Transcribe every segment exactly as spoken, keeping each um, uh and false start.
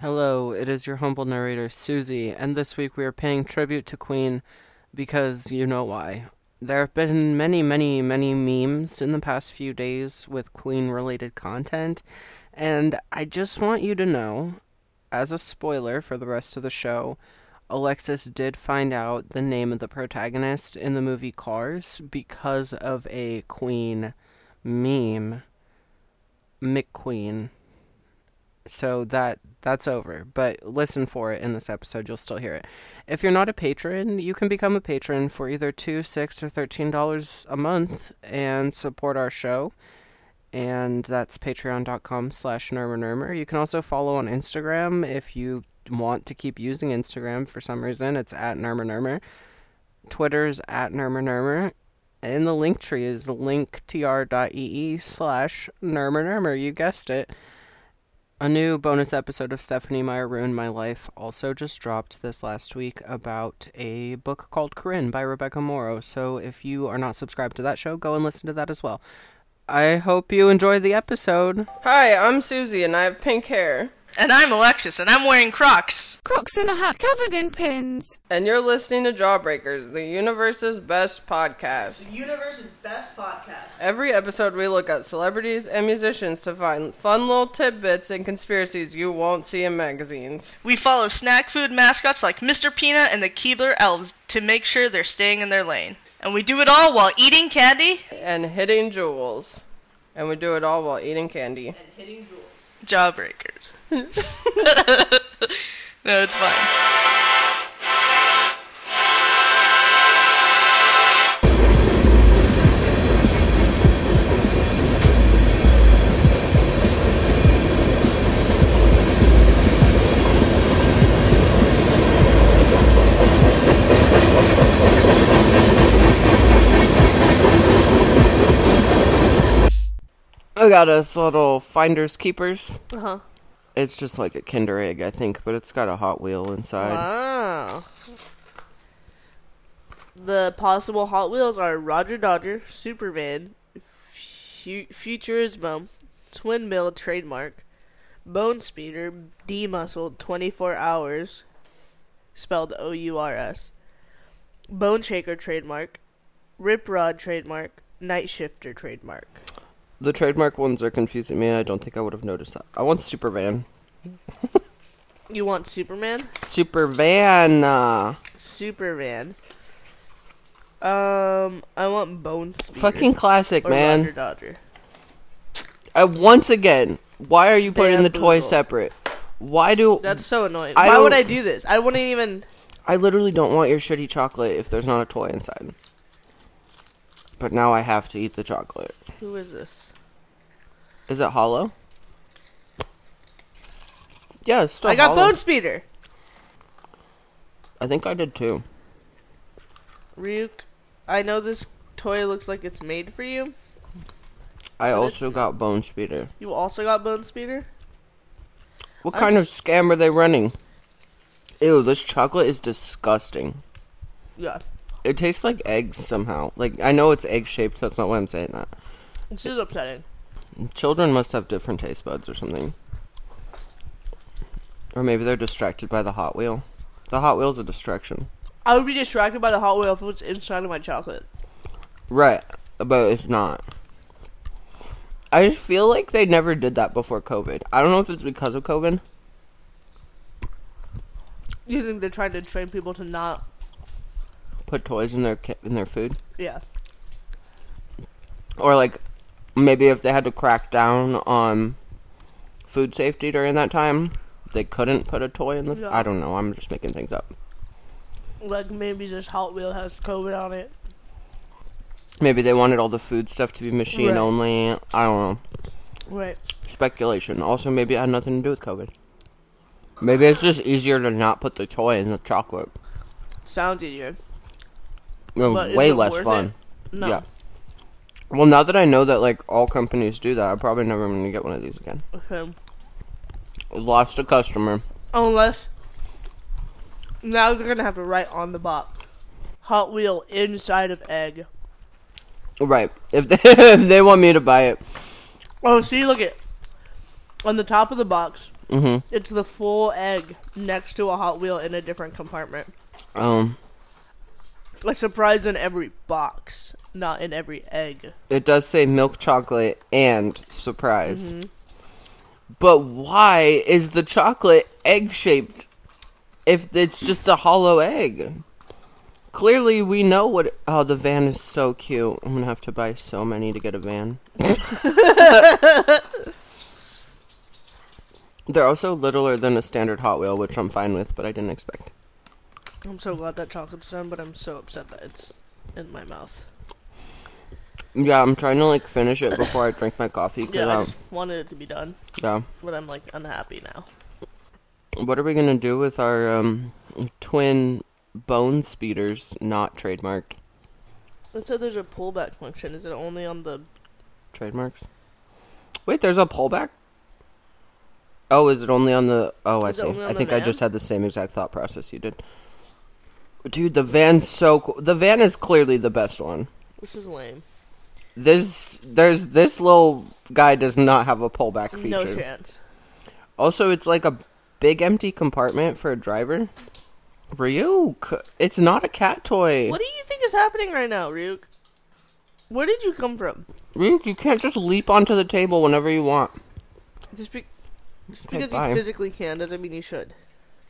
Hello, it is your humble narrator, Susie, and this week we are paying tribute to Queen because you know why. There have been many, many, many memes in the past few days with Queen-related content, and I just want you to know, as a spoiler for the rest of the show, Alexis did find out the name of the protagonist in the movie Cars because of a Queen meme. McQueen. So that that's over, but listen for it in this episode. You'll still hear it. If you're not a patron, you can become a patron for either two, six, or thirteen dollars a month and support our show. And that's patreon dot com slash Nermernermer. You can also follow on Instagram if you want to keep using Instagram for some reason. It's at Nermernermer. Twitter's at Nermernermer. And the link tree is linktr dot e e slash Nermernermer. You guessed it. A new bonus episode of Stephanie Meyer Ruined My Life also just dropped this last week about a book called Corinne by Rebecca Morrow. So if you are not subscribed to that show, go and listen to that as well. I hope you enjoyed the episode. Hi, I'm Susie and I have pink hair. And I'm Alexis and I'm wearing Crocs. Crocs and a hat covered in pins. And you're listening to Jawbreakers, the universe's best podcast. The universe's best podcast. Every episode we look at celebrities and musicians to find fun little tidbits and conspiracies you won't see in magazines. We follow snack food mascots like Mister Peanut and the Keebler Elves to make sure they're staying in their lane. And we do it all while eating candy. And hitting jewels. And we do it all while eating candy. And hitting jewels. Jawbreakers. No, it's fine. I got us little finders keepers. Uh-huh. It's just like a Kinder Egg, I think, but it's got a Hot Wheel inside. Wow. The possible Hot Wheels are Roger Dodger, Superman, Fu- Futurismo, Twin Mill Trademark, Bone Speeder, D-Muscle, twenty-four hours, spelled O U R S, Bone Shaker Trademark, Rip Rod Trademark, Night Shifter Trademark. The trademark ones are confusing me, and I don't think I would have noticed that. I want Supervan. You want Superman? Supervan. Supervan. Um, I want Bone Speeder. Fucking classic, or man. Roger Dodger. I, once again, why are you they putting the toy little. Separate? Why do... That's so annoying. I why would I do this? I wouldn't even... I literally don't want your shitty chocolate if there's not a toy inside. But now I have to eat the chocolate. Who is this? Is it hollow? Yeah, it's still I got hollow. Bone Speeder! I think I did too. Ryuk, I know this toy looks like it's made for you. I also got Bone Speeder. You also got Bone Speeder? What I'm kind s- of scam are they running? Ew, this chocolate is disgusting. Yeah. It tastes like eggs somehow. Like, I know it's egg-shaped, so that's not why I'm saying that. This is upsetting. Children must have different taste buds or something. Or maybe they're distracted by the Hot Wheel. The Hot Wheel's a distraction. I would be distracted by the Hot Wheel if it was inside of my chocolate. Right, but it's not. I just feel like they never did that before COVID. I don't know if it's because of COVID. You think they're trying to train people to not... put toys in their in their food? Yeah. Or, like, maybe if they had to crack down on food safety during that time, they couldn't put a toy in the... Yeah. I don't know. I'm just making things up. Like, maybe this Hot Wheel has COVID on it. Maybe they wanted all the food stuff to be machine right. only. I don't know. Right. Speculation. Also, maybe it had nothing to do with COVID. Maybe it's just easier to not put the toy in the chocolate. Sounds easier. No, way less fun. No. Yeah. Well, now that I know that, like, all companies do that, I probably never going to get one of these again. Okay. Lost a customer. Unless, now they're going to have to write on the box, Hot Wheel inside of egg. Right. If they, if they want me to buy it. Oh, see, look it. On the top of the box, Mm-hmm. It's the full egg next to a Hot Wheel in a different compartment. Um, a surprise in every box, not in every egg. It does say milk chocolate and surprise. Mm-hmm. But why is the chocolate egg-shaped if it's just a hollow egg? Clearly, we know what... Oh, the van is so cute. I'm going to have to buy so many to get a van. They're also littler than a standard Hot Wheel, which I'm fine with, but I didn't expect. I'm so glad that chocolate's done, but I'm so upset that it's in my mouth. Yeah, I'm trying to, like, finish it before I drink my coffee. Cause, yeah, I just um, wanted it to be done. Yeah. But I'm, like, unhappy now. What are we going to do with our um, twin Bone Speeders not trademarked? It said there's a pullback function. Is it only on the... trademarks? Wait, there's a pullback? Oh, is it only on the... Oh, I see. I think I just had the same exact thought process you did. Dude, the van's so cool. The van is clearly the best one. This is lame. This, there's, this little guy does not have a pullback feature. No chance. Also, it's like a big empty compartment for a driver. Ryuk, it's not a cat toy. What do you think is happening right now, Ryuk? Where did you come from? Ryuk, you can't just leap onto the table whenever you want. Just, be- just okay, because bye. You physically can doesn't mean you should.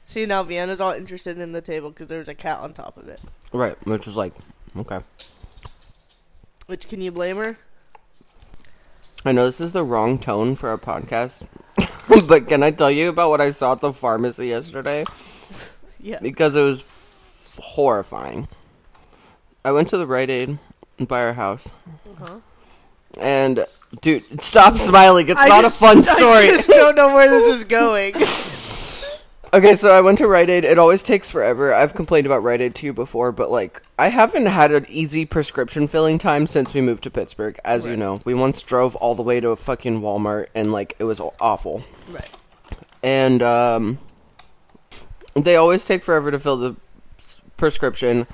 See, now Vienna's all interested in the table because there's a cat on top of it. Right, which is like, okay. Which, can you blame her? I know this is the wrong tone for our podcast, but can I tell you about what I saw at the pharmacy yesterday? Yeah. Because it was f- horrifying. I went to the Rite Aid by our house. Uh-huh. And, dude, stop smiling. It's I not just, a fun story. I just don't know where this is going. Okay, so I went to Rite Aid. It always takes forever. I've complained about Rite Aid to you before, but, like, I haven't had an easy prescription filling time since we moved to Pittsburgh, as right. you know. We once drove all the way to a fucking Walmart, and, like, it was awful. Right. And, um, they always take forever to fill the prescription.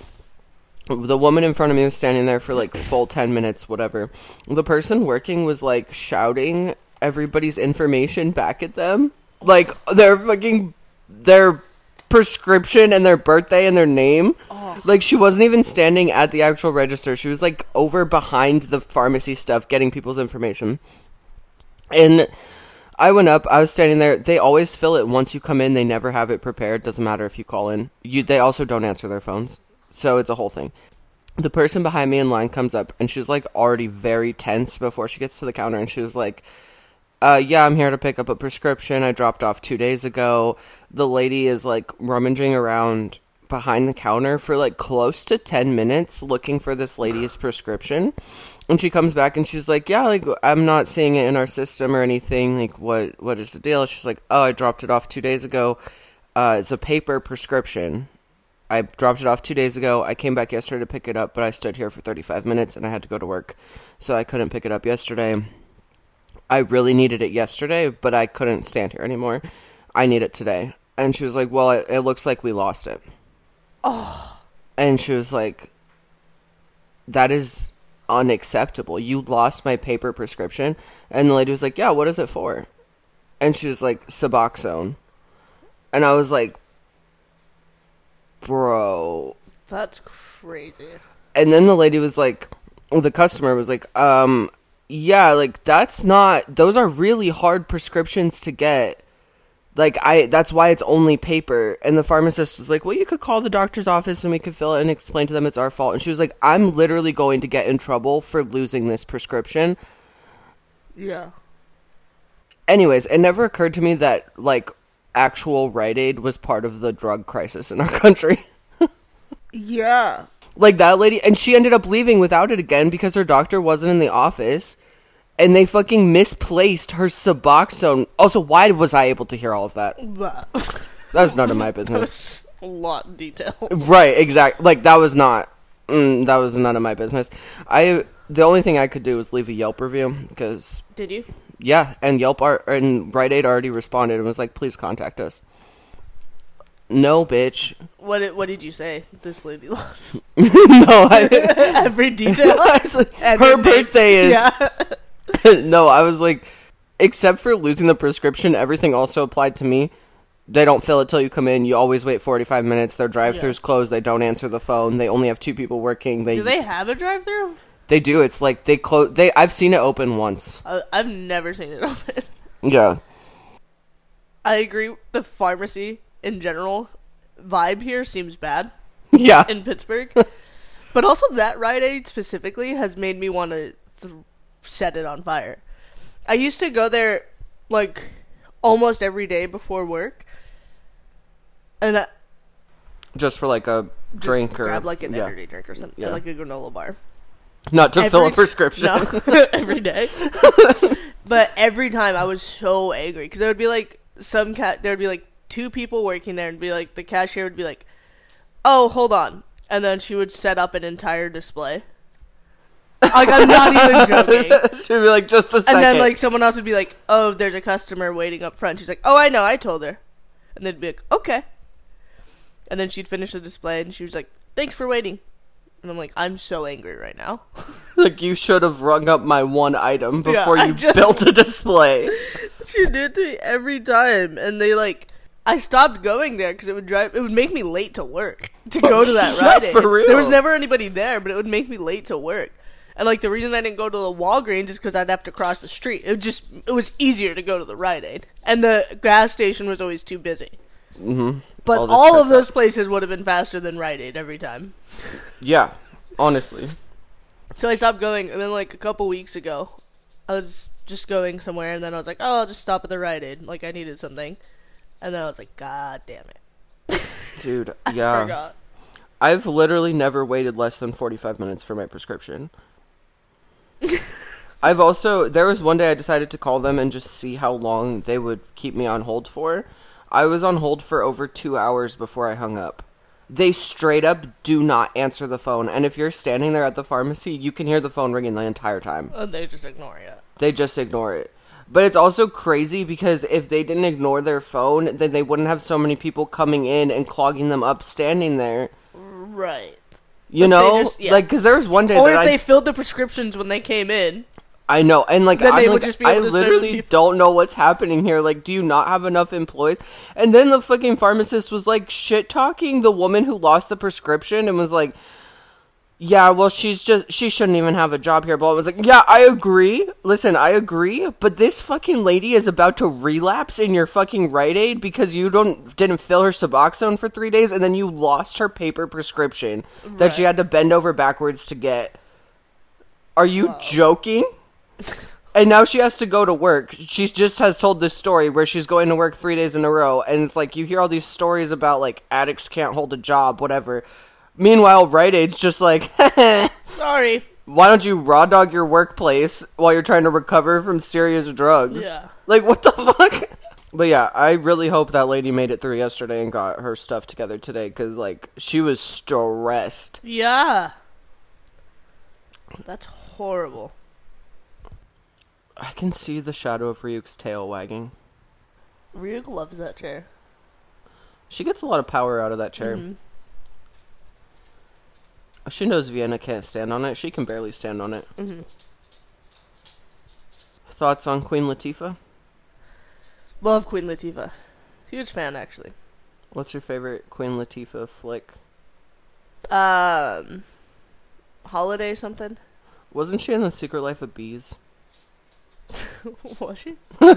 The woman in front of me was standing there for, like, full ten minutes, whatever. The person working was, like, shouting everybody's information back at them. Like, they're fucking... their prescription and their birthday and their name. Oh. Like, she wasn't even standing at the actual register. She was, like, over behind the pharmacy stuff getting people's information. And I went up. I was standing there. They always fill it once you come in. They never have it prepared. Doesn't matter if you call in. You, they also don't answer their phones. So it's a whole thing. The person behind me in line comes up, and she's, like, already very tense before she gets to the counter. And she was like... Uh, yeah, I'm here to pick up a prescription. I dropped off two days ago. The lady is, like, rummaging around behind the counter for, like, close to ten minutes looking for this lady's prescription. And she comes back and she's like, yeah, like, I'm not seeing it in our system or anything. Like, what, what is the deal? She's like, oh, I dropped it off two days ago. Uh, it's a paper prescription. I dropped it off two days ago. I came back yesterday to pick it up, but I stood here for thirty-five minutes and I had to go to work. So I couldn't pick it up yesterday. I really needed it yesterday, but I couldn't stand here anymore. I need it today. And she was like, well, it, it looks like we lost it. Oh. And she was like, that is unacceptable. You lost my paper prescription. And the lady was like, yeah, what is it for? And she was like, Suboxone. And I was like, bro. That's crazy. And then the lady was like, the customer was like, um... yeah, like, that's not... those are really hard prescriptions to get. Like, I... that's why it's only paper. And the pharmacist was like, well, you could call the doctor's office and we could fill it and explain to them it's our fault. And she was like, I'm literally going to get in trouble for losing this prescription. Yeah. Anyways, it never occurred to me that, like, actual Rite Aid was part of the drug crisis in our country. Yeah. Like, that lady, and she ended up leaving without it again because her doctor wasn't in the office, and they fucking misplaced her Suboxone. Also, why was I able to hear all of that? That's none of my business. That's a lot of detail. Right, exactly. Like, that was not, mm, that was none of my business. I, the only thing I could do was leave a Yelp review, because... Did you? Yeah, and Yelp, are, and Rite Aid already responded and was like, please contact us. No, bitch. What did, what did you say? This lady lost. No, I... every detail. Like, every her name. Birthday is... Yeah. No, I was like, except for losing the prescription, everything also applied to me. They don't fill it till you come in. You always wait forty-five minutes. Their drive-thru's yeah. closed. They don't answer the phone. They only have two people working. They, do they have a drive-thru? They do. It's like they close. They I've seen it open once. Uh, I've never seen it open. Yeah. I agree. The pharmacy in general vibe here seems bad. Yeah. In Pittsburgh. But also that Rite Aid specifically has made me want to th- set it on fire. I used to go there like almost every day before work. And I, just for like a drink just or grab like an yeah. energy drink or something, yeah. like a granola bar. Not to every, fill a prescription. No, every day. But every time I was so angry because there would be like some cat. There would be like two people working there, and be like the cashier would be like, "Oh, hold on," and then she would set up an entire display. Like I'm not even joking. She'd be like, "Just a second." And then like someone else would be like, "Oh, there's a customer waiting up front." She's like, "Oh, I know. I told her," and they'd be like, "Okay." And then she'd finish the display, and she was like, "Thanks for waiting." And I'm like, I'm so angry right now. Like, you should have rung up my one item before yeah, you just built a display. She did to me every time. And they, like, I stopped going there because it would drive, it would make me late to work to go to that yeah, Rite Aid. For real. There was never anybody there, but it would make me late to work. And, like, the reason I didn't go to the Walgreens is because I'd have to cross the street. It just, it was easier to go to the Rite Aid. And the gas station was always too busy. Mm-hmm. But all, all of those out. places would have been faster than Rite Aid every time. Yeah, honestly. So I stopped going, and then like a couple weeks ago, I was just going somewhere, and then I was like, oh, I'll just stop at the Rite Aid. Like, I needed something. And then I was like, God damn it. Dude, I yeah. forgot. I've literally never waited less than forty-five minutes for my prescription. I've also, there was one day I decided to call them and just see how long they would keep me on hold for. I was on hold for over two hours before I hung up. They straight up do not answer the phone. And if you're standing there at the pharmacy, you can hear the phone ringing the entire time. Oh, they just ignore it. They just ignore it. But it's also crazy because if they didn't ignore their phone, then they wouldn't have so many people coming in and clogging them up standing there. Right. You but know? Just, yeah. Like, because there was one day or that Or if I... they filled the prescriptions when they came in. I know, and, like, I'm like I literally don't know what's happening here. Like, do you not have enough employees? And then the fucking pharmacist was, like, shit-talking the woman who lost the prescription and was like, yeah, well, she's just, she shouldn't even have a job here. But I was like, yeah, I agree. Listen, I agree, but this fucking lady is about to relapse in your fucking Rite Aid because you don't didn't fill her Suboxone for three days, and then you lost her paper prescription right. that she had to bend over backwards to get. Are you wow. joking? And now she has to go to work. She just has told this story where she's going to work three days in a row. And it's like, you hear all these stories about, like, addicts can't hold a job, whatever. Meanwhile, Rite Aid's just like, sorry. Why don't you raw dog your workplace while you're trying to recover from serious drugs? Yeah. Like, what the fuck? But yeah, I really hope that lady made it through yesterday and got her stuff together today. Because, like, she was stressed. Yeah. That's horrible. I can see the shadow of Ryuk's tail wagging. Ryuk loves that chair. She gets a lot of power out of that chair. Mm-hmm. She knows Vienna can't stand on it. She can barely stand on it. Mm-hmm. Thoughts on Queen Latifah? Love Queen Latifah. Huge fan, actually. What's your favorite Queen Latifah flick? Um, Holiday something. Wasn't she in The Secret Life of Bees? Was she? I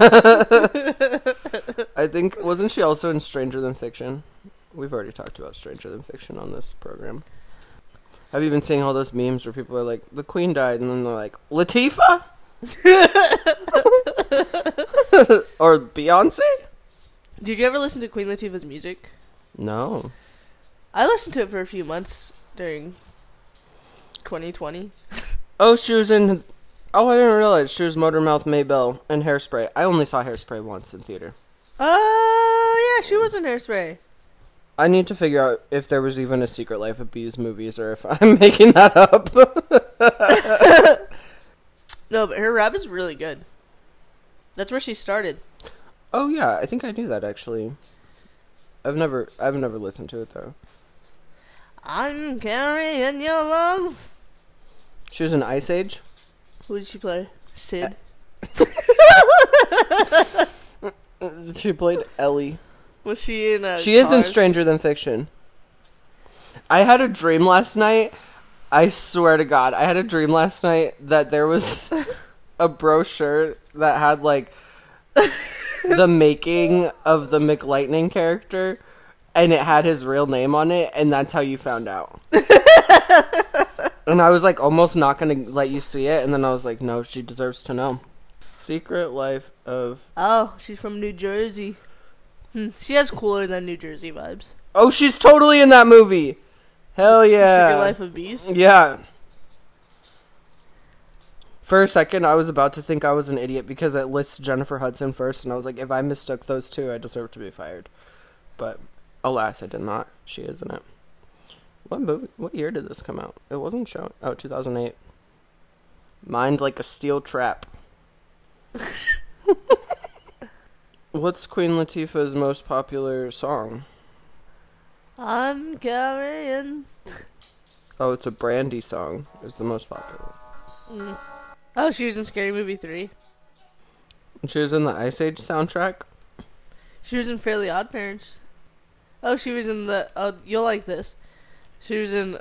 think wasn't she also in Stranger Than Fiction? We've already talked about Stranger Than Fiction on this program. Have you been seeing all those memes where people are like, the Queen died, and then they're like, Latifah? Or Beyonce? Did you ever listen to Queen Latifah's music? No. I listened to it for a few months during twenty twenty. Oh, she was in... Oh, I didn't realize she was Motormouth, Maybell, and Hairspray. I only saw Hairspray once in theater. Oh, yeah, she was in Hairspray. I need to figure out if there was even a Secret Life of Bees movies or if I'm making that up. No, but her rap is really good. That's where she started. Oh, yeah, I think I knew that, actually. I've never, I've never listened to it, though. I'm carrying your love. She was in Ice Age? Who did she play? Sid? She played Ellie. Was she in a She Cars? Is in Stranger Than Fiction. I had a dream last night. I swear to God. I had a dream last night that there was a brochure that had, like, the making of the McLightning character. And it had his real name on it. And that's how you found out. And I was, like, almost not going to let you see it. And then I was like, no, she deserves to know. Secret Life of... Oh, she's from New Jersey. Hmm. She has cooler than New Jersey vibes. Oh, she's totally in that movie. Hell yeah. The Secret Life of Bees? Yeah. For a second, I was about to think I was an idiot because it lists Jennifer Hudson first. And I was like, if I mistook those two, I deserve to be fired. But alas, I did not. She is in it. What movie? What year did this come out? It wasn't shown. Oh, two thousand eight. Mind like a steel trap. What's Queen Latifah's most popular song? I'm carrying. Oh, it's a Brandy song. Is the most popular. Mm. Oh, she was in Scary Movie three. She was in the Ice Age soundtrack. She was in Fairly Odd Parents. Oh, she was in the... Oh, you'll like this. She was in...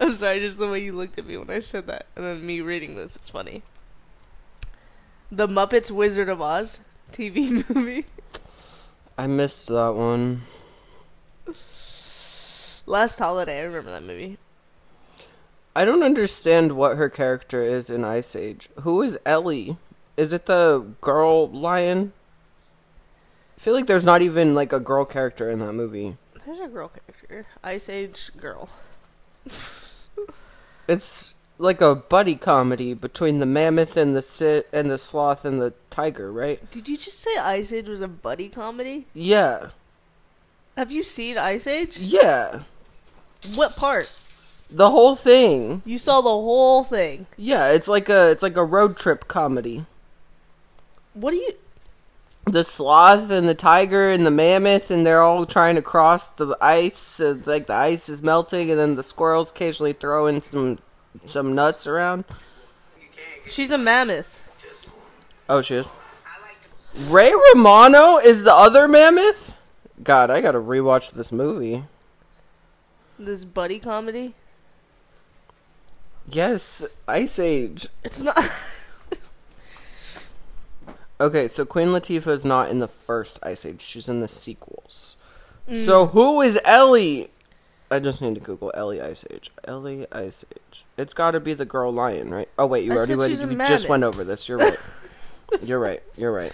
I'm sorry, just the way you looked at me when I said that. And then me reading this is funny. The Muppets Wizard of Oz T V movie. I missed that one. Last Holiday, I remember that movie. I don't understand what her character is in Ice Age. Who is Ellie? Is it the girl lion? I feel like there's not even, like, a girl character in that movie. There's a girl character. Ice Age girl. It's like a buddy comedy between the mammoth and the sit and the sloth and the tiger, right? Did you just say Ice Age was a buddy comedy? Yeah. Have you seen Ice Age? Yeah. What part? The whole thing. You saw the whole thing. Yeah, it's like a it's like a road trip comedy. What do you? The sloth and the tiger and the mammoth, and they're all trying to cross the ice. Uh, like the ice is melting, and then the squirrels occasionally throw in some some nuts around. She's a mammoth. Oh, she is. Ray Romano is the other mammoth? God, I gotta rewatch this movie. This buddy comedy? Yes, Ice Age. It's not... Okay, so Queen Latifah is not in the first Ice Age. She's in the sequels. Mm. So who is Ellie? I just need to Google Ellie Ice Age. Ellie Ice Age. It's got to be the girl lion, right? Oh, wait, you I already went, you just went over this. You're right. You're right. You're right.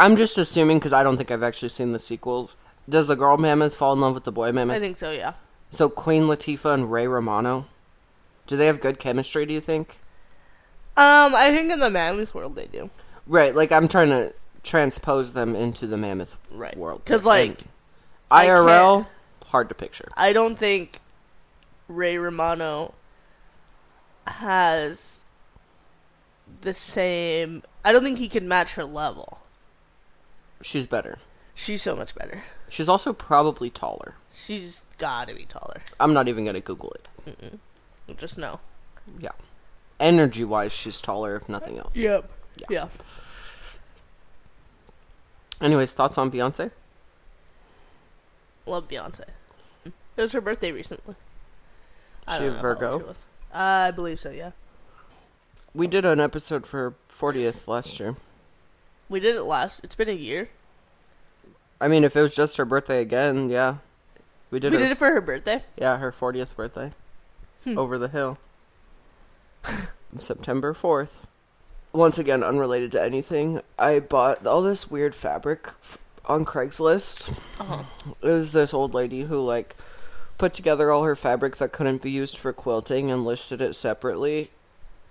I'm just assuming, because I don't think I've actually seen the sequels. Does the girl mammoth fall in love with the boy mammoth? I think so, yeah. So Queen Latifah and Ray Romano, do they have good chemistry, do you think? Um, I think in the mammoth world they do. Right, like, I'm trying to transpose them into the mammoth right. world. Because, like... And I R L, hard to picture. I don't think Ray Romano has the same... I don't think he can match her level. She's better. She's so much better. She's also probably taller. She's gotta be taller. I'm not even gonna Google it. Mm-mm. Just know. Yeah. Energy-wise, she's taller, if nothing else. Yep. Yeah. yeah. Anyways, thoughts on Beyonce? Love Beyonce. It was her birthday recently. I she a Virgo? She was. Uh, I believe so, yeah. We did an episode for her fortieth last year. We did it last. It's been a year. I mean, if it was just her birthday again, yeah. We did, we her, did it for her birthday? Yeah, her fortieth birthday. Hmm. Over the hill. September fourth. Once again, unrelated to anything, I bought all this weird fabric f- on Craigslist. Uh-huh. It was this old lady who, like, put together all her fabric that couldn't be used for quilting and listed it separately.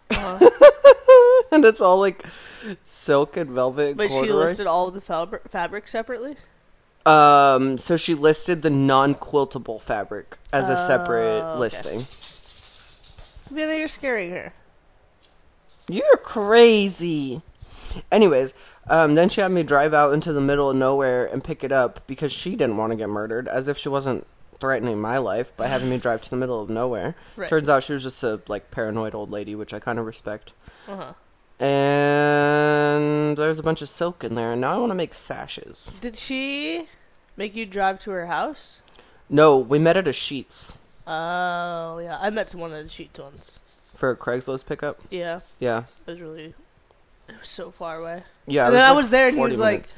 Uh-huh. And it's all, like, silk and velvet. But corduroy. She listed all of the fab- fabric separately? Um, so she listed the non-quiltable fabric as a separate uh, okay. listing. Vienna, you're scaring her. You're crazy. Anyways, um, then she had me drive out into the middle of nowhere and pick it up because she didn't want to get murdered, as if she wasn't threatening my life by having me drive to the middle of nowhere. Right. Turns out she was just a, like, paranoid old lady, which I kind of respect. Uh-huh. And there's a bunch of silk in there, and now I want to make sashes. Did she make you drive to her house? No, we met at a Sheetz. Oh, yeah. I met someone at a Sheetz once. For a Craigslist pickup? Yeah. Yeah. It was really... It was so far away. Yeah. And then like I was there, and he was minutes.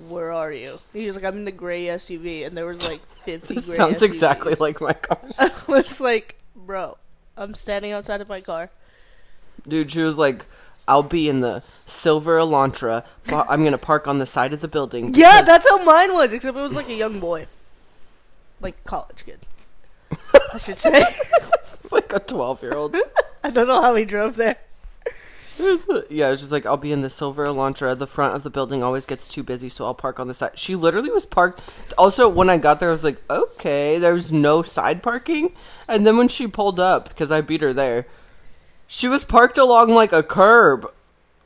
like, where are you? He was like, I'm in the gray S U V, and there was like fifty this gray sounds S U Vs. Sounds exactly like my car. I was like, bro, I'm standing outside of my car. Dude, she was like, I'll be in the silver Elantra. I'm going to park on the side of the building. Yeah, that's how mine was, except it was like a young boy. Like college kid, I should say. It's like a twelve-year-old. I don't know how he drove there. Yeah, it was just like, I'll be in the silver Elantra. The front of the building always gets too busy, so I'll park on the side. She literally was parked. Also, when I got there, I was like, okay, there was no side parking. And then when she pulled up, because I beat her there, she was parked along, like, a curb.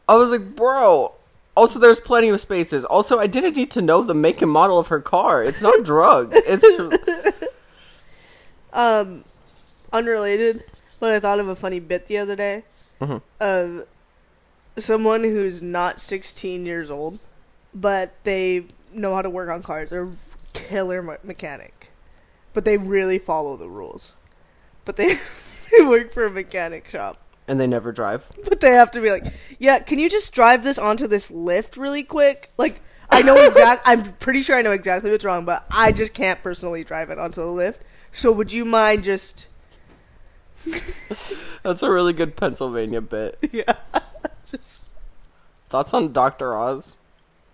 I was like, bro. Also, there's plenty of spaces. Also, I didn't need to know the make and model of her car. It's not drugs. It's... um, unrelated, but I thought of a funny bit the other day. Mm-hmm. Um... Someone who's not sixteen years old, but they know how to work on cars. They're a killer me- mechanic. But they really follow the rules. But they, they work for a mechanic shop. And they never drive. But they have to be like, yeah, can you just drive this onto this lift really quick? Like, I know exactly, I'm pretty sure I know exactly what's wrong, but I just can't personally drive it onto the lift. So would you mind just... That's a really good Pennsylvania bit. Yeah. Just... Thoughts on Doctor Oz?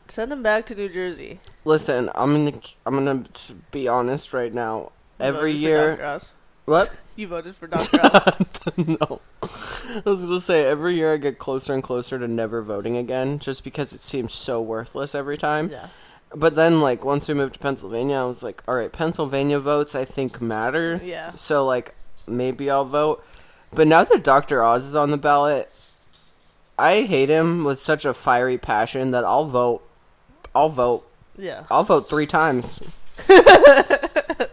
Send him back to New Jersey. Listen, I'm gonna I'm gonna be honest right now. You Every year, Doctor Oz. What? You voted for Doctor Oz? No. I was gonna say every year I get closer and closer to never voting again, just because it seems so worthless every time. Yeah. But then, like, once we moved to Pennsylvania, I was like, all right, Pennsylvania votes I think matter. Yeah. So like maybe I'll vote. But now that Doctor Oz is on the ballot. I hate him with such a fiery passion that I'll vote. I'll vote. Yeah. I'll vote three times. I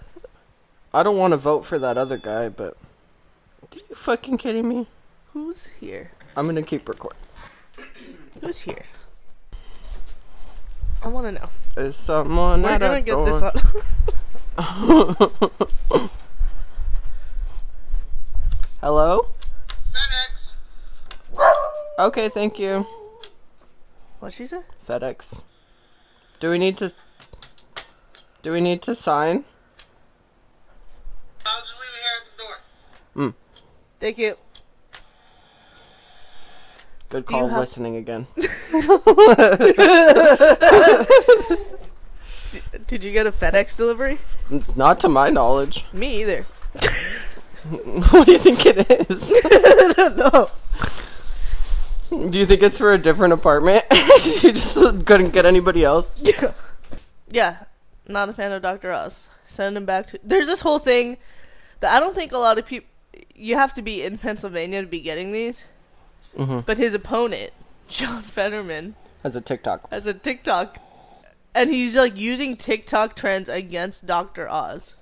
don't want to vote for that other guy, but... Are you fucking kidding me? Who's here? I'm going to keep recording. Who's here? I want to know. There's someone We're going to get door. this up. Hello? Okay, thank you. What'd she say? FedEx. Do we need to... Do we need to sign? I'll just leave it here at the door. Mm. Thank you. Good call have- listening again. did, did you get a FedEx delivery? Not to my knowledge. Me either. What do you think it is? I don't know. Do you think it's for a different apartment? You just couldn't get anybody else? Yeah. Yeah. Not a fan of Doctor Oz. Send him back to... There's this whole thing that I don't think a lot of people... You have to be in Pennsylvania to be getting these. Mm-hmm. But his opponent, John Fetterman... Has a TikTok. Has a TikTok. And he's, like, using TikTok trends against Doctor Oz.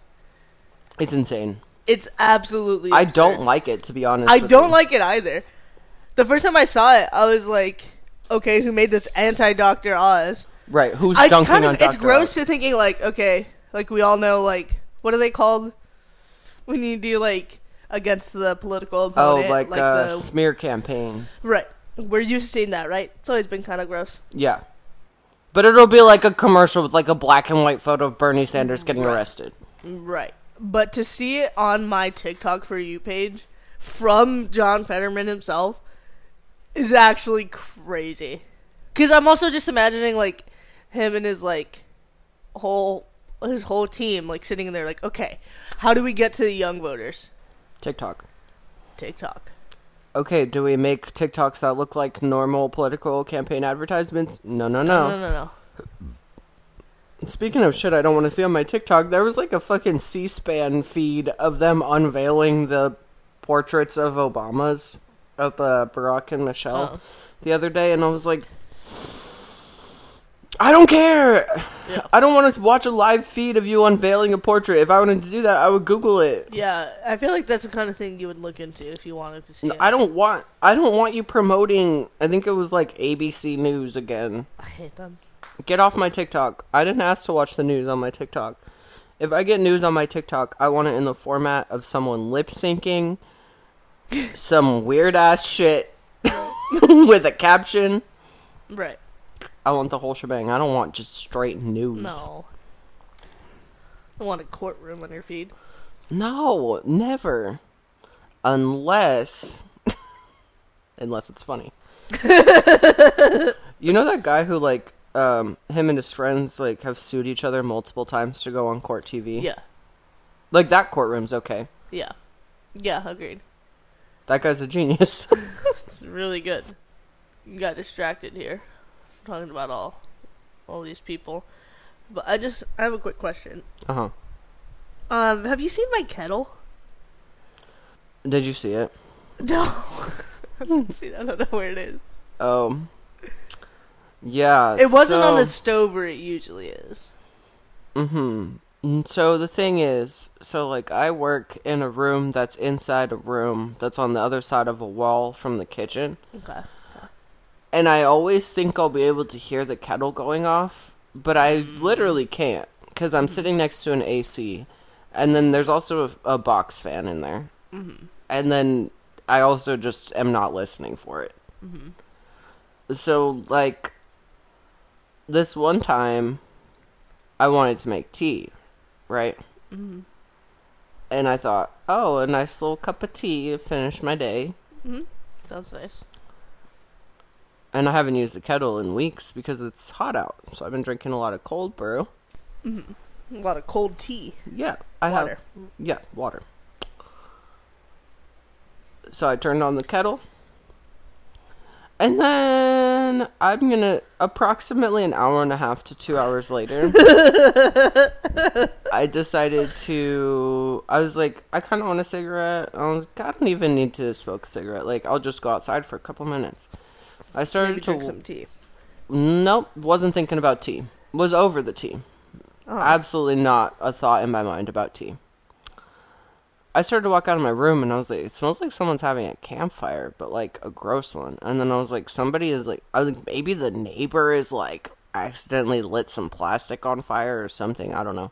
It's insane. It's absolutely insane. I don't like it, to be honest I with don't you. like it either. The first time I saw it, I was like, okay, who made this anti-Doctor Oz? Right, who's I, dunking kind of, on Doctor Oz? It's gross to thinking, like, okay, like, we all know, like, what are they called? When you do, like, against the political opponent. Oh, like, like uh, the smear campaign. Right. We're used to seeing that, right? It's always been kind of gross. Yeah. But it'll be like a commercial with, like, a black and white photo of Bernie Sanders getting right. arrested. Right. But to see it on my TikTok For You page from John Fetterman himself... is actually crazy. Because I'm also just imagining, like, him and his, like, whole, his whole team, like, sitting in there, like, okay, how do we get to the young voters? TikTok. TikTok. Okay, do we make TikToks that look like normal political campaign advertisements? No, no, no. No, no, no, no. Speaking of shit I don't want to see on my TikTok, there was, like, a fucking C-SPAN feed of them unveiling the portraits of Obamas. Of uh, Barack and Michelle oh. the other day, and I was like, I don't care. Yeah. I don't want to watch a live feed of you unveiling a portrait. If I wanted to do that, I would Google it. Yeah, I feel like that's the kind of thing you would look into if you wanted to see no, it. I don't want I don't want you promoting, I think it was like A B C News again. I hate them. Get off my TikTok. I didn't ask to watch the news on my TikTok. If I get news on my TikTok, I want it in the format of someone lip-syncing some weird-ass shit with a caption. Right. I want the whole shebang. I don't want just straight news. No. I want a courtroom on your feed. No, never. Unless... unless it's funny. You know that guy who, like, um, him and his friends, like, have sued each other multiple times to go on court T V? Yeah. Like, that courtroom's okay. Yeah. Yeah, agreed. That guy's a genius. It's really good. You got distracted here. Talking about all all these people, but I just I have a quick question. Uh-huh. Um, have you seen my kettle? Did you see it? No. I haven't seen it. I don't know where it is. Um. Yeah. It wasn't so... on the stove where it usually is. Mm-hmm. So the thing is, so like I work in a room that's inside a room that's on the other side of a wall from the kitchen. Okay. And I always think I'll be able to hear the kettle going off, but I literally can't because I'm sitting next to an A C. And then there's also a, a box fan in there. Mm-hmm. And then I also just am not listening for it. Mm-hmm. So, like, this one time I wanted to make tea, right? Mm-hmm. And I thought, oh, a nice little cup of tea to finish my day. Mm-hmm. Sounds nice. And I haven't used the kettle in weeks because it's hot out. So I've been drinking a lot of cold brew. Mm-hmm. A lot of cold tea. Yeah. I water. Have, yeah, water. So I turned on the kettle. And then I'm going to, approximately an hour and a half to two hours later, I decided to, I was like, I kind of want a cigarette. I was like, I don't even need to smoke a cigarette. Like, I'll just go outside for a couple minutes. I started Maybe to drink some tea. Nope, wasn't thinking about tea. Was over the tea. Oh. Absolutely not a thought in my mind about tea. I started to walk out of my room and I was like, it smells like someone's having a campfire, but like a gross one. And then I was like, somebody is like, I was like, maybe the neighbor is like accidentally lit some plastic on fire or something. I don't know.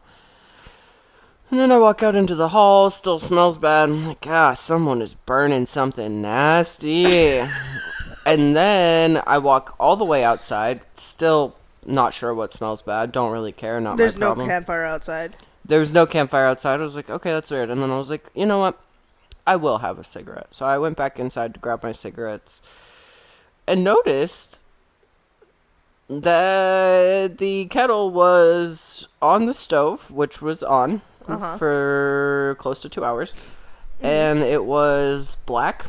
And then I walk out into the hall, still smells bad. I'm like, ah, someone is burning something nasty. And then I walk all the way outside, still not sure what smells bad, don't really care, not There's my problem. There's no campfire outside. There was no campfire outside. I was like, okay, that's weird. And then I was like, you know what? I will have a cigarette. So I went back inside to grab my cigarettes and noticed that the kettle was on the stove, which was on uh-huh. for close to two hours. Mm-hmm. And it was black.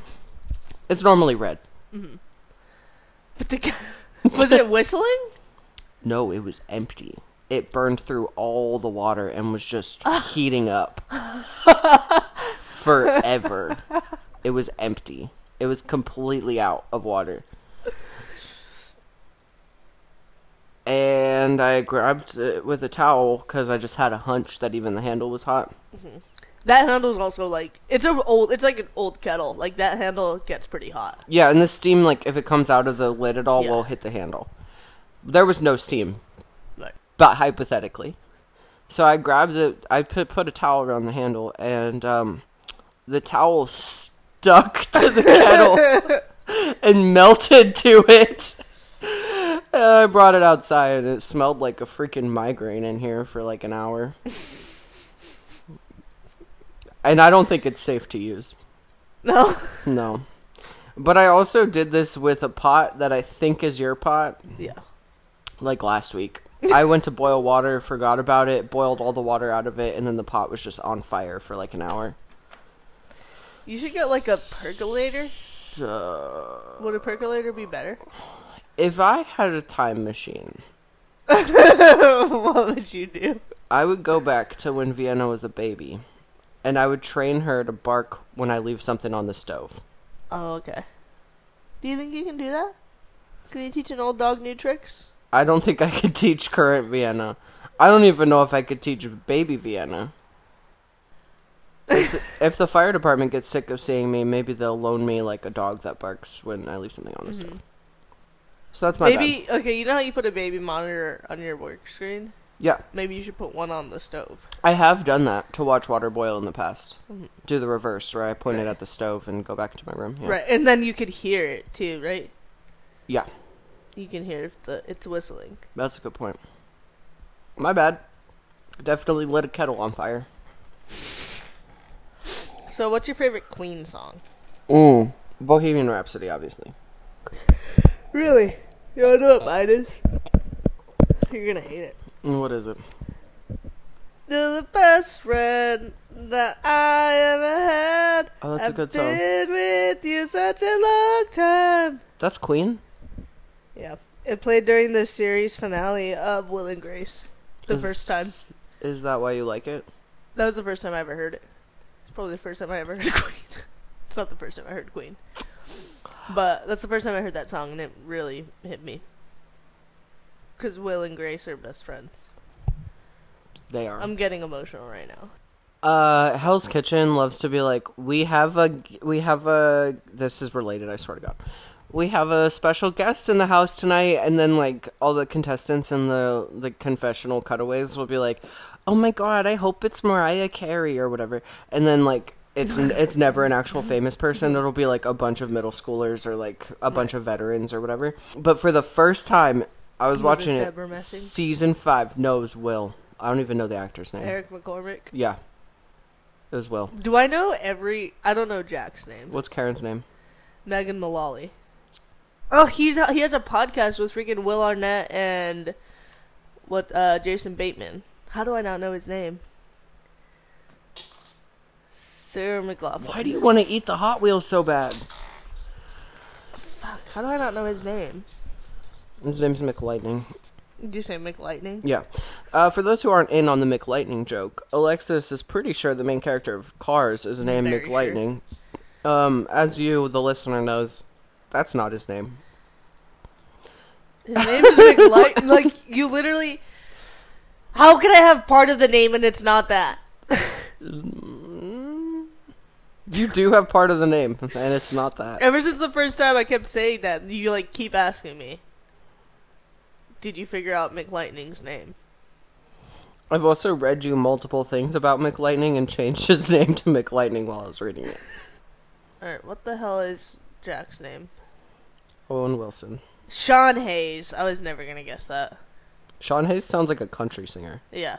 It's normally red. Mm-hmm. But the was it whistling? No, it was empty. It burned through all the water and was just heating up forever. It was empty. It was completely out of water. And I grabbed it with a towel because I just had a hunch that even the handle was hot. Mm-hmm. That handle's also, like, it's a old, it's like an old kettle. Like, that handle gets pretty hot. Yeah, and the steam, like, if it comes out of the lid at all, yeah. will hit the handle. There was no steam. Right. But hypothetically. So I grabbed it, I put, put a towel around the handle, and um, the towel stuck to the kettle and melted to it. And I brought it outside, and it smelled like a freaking migraine in here for, like, an hour. And I don't think it's safe to use. No. No. But I also did this with a pot that I think is your pot. Yeah. Like last week. I went to boil water, forgot about it, boiled all the water out of it, and then the pot was just on fire for like an hour. You should get like a percolator. So... Would a percolator be better? If I had a time machine... What would you do? I would go back to when Vienna was a baby. And I would train her to bark when I leave something on the stove. Oh, okay. Do you think you can do that? Can you teach an old dog new tricks? I don't think I could teach current Vienna. I don't even know if I could teach baby Vienna. If the, if the fire department gets sick of seeing me, maybe they'll loan me like a dog that barks when I leave something on the mm-hmm. stove. So that's my baby. Okay, you know how you put a baby monitor on your work screen? Yeah. Maybe you should put one on the stove. I have done that to watch water boil in the past. Mm-hmm. Do the reverse where I point right. it at the stove and go back into my room. Yeah. Right, and then you could hear it too, right? Yeah. You can hear if the it's whistling. That's a good point. My bad. Definitely lit a kettle on fire. So, what's your favorite Queen song? Ooh, Bohemian Rhapsody, obviously. Really? You wanna know what mine is? You're gonna hate it. What is it? You're the best friend that I ever had. Oh, that's I've a good song. I've been with you such a long time. That's Queen? Yeah. It played during the series finale of Will and Grace. The is, first time. Is that why you like it? That was the first time I ever heard it. Probably the first time I ever heard Queen. It's not the first time I heard Queen, but that's the first time I heard that song, and it really hit me. Because Will and Grace are best friends. They are. I'm getting emotional right now. Uh, Hell's Kitchen loves to be like, we have a, we have a. This is related, I swear to God. We have a special guest in the house tonight, and then like all the contestants and the the confessional cutaways will be like, "Oh my God, I hope it's Mariah Carey or whatever," and then like it's it's never an actual famous person. It'll be like a bunch of middle schoolers or like a bunch of veterans or whatever. But for the first time, I was, was watching it. it season five. No, it was Will. I don't even know the actor's name. Eric McCormick. Yeah, it was Will. Do I know every? I don't know Jack's name. What's Karen's name? Megan Mullally. Oh, he's he has a podcast with freaking Will Arnett and what uh, Jason Bateman. How do I not know his name? Sarah McLachlan. Why do you want to eat the Hot Wheels so bad? Fuck. How do I not know his name? His name's McLightning. Did you say McLightning? Yeah. Uh, for those who aren't in on the McLightning joke, Alexis is pretty sure the main character of Cars is named McLightning. Sure. Um, as you, the listener, knows. That's not his name. His name is McLightning. Like, you literally... How can I have part of the name and it's not that? You do have part of the name, and it's not that. Ever since the first time I kept saying that, you, like, keep asking me. Did you figure out McLightning's name? I've also read you multiple things about McLightning and changed his name to McLightning while I was reading it. Alright, what the hell is... Jack's name? Owen Wilson. Sean Hayes. I was never gonna guess that. Sean Hayes sounds like a country singer. Yeah.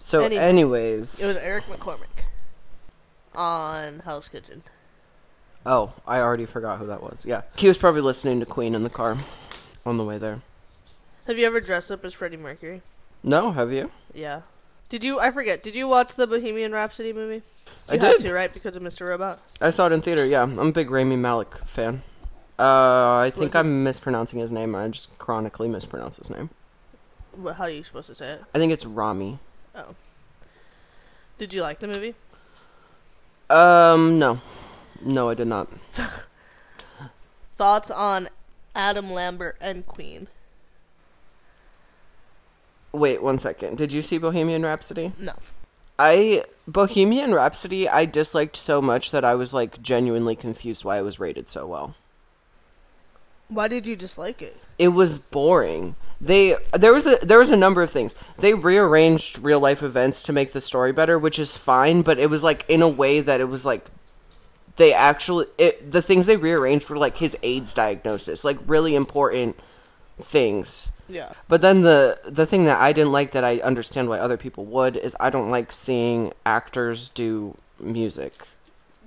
So anyway, anyways. It was Eric McCormick on Hell's Kitchen. Oh, I already forgot who that was. Yeah. He was probably listening to Queen in the car on the way there. Have you ever dressed up as Freddie Mercury? No, have you? Yeah. Did you, I forget, did you watch the Bohemian Rhapsody movie? You I did. To, right? Because of Mister Robot? I saw it in theater, yeah. I'm a big Rami Malek fan. Uh, I think I'm mispronouncing his name. I just chronically mispronounce his name. Well, how are you supposed to say it? I think it's Rami. Oh. Did you like the movie? Um, no. No, I did not. Thoughts on Adam Lambert and Queen? Wait, one second. Did you see Bohemian Rhapsody? No. I, Bohemian Rhapsody, I disliked so much that I was, like, genuinely confused why it was rated so well. Why did you dislike it? It was boring. They, there was a, there was a number of things. They rearranged real-life events to make the story better, which is fine, but it was, like, in a way that it was, like, they actually, it, the things they rearranged were, like, his AIDS diagnosis, like, really important things. Yeah. But then the the thing that I didn't like that I understand why other people would is I don't like seeing actors do music.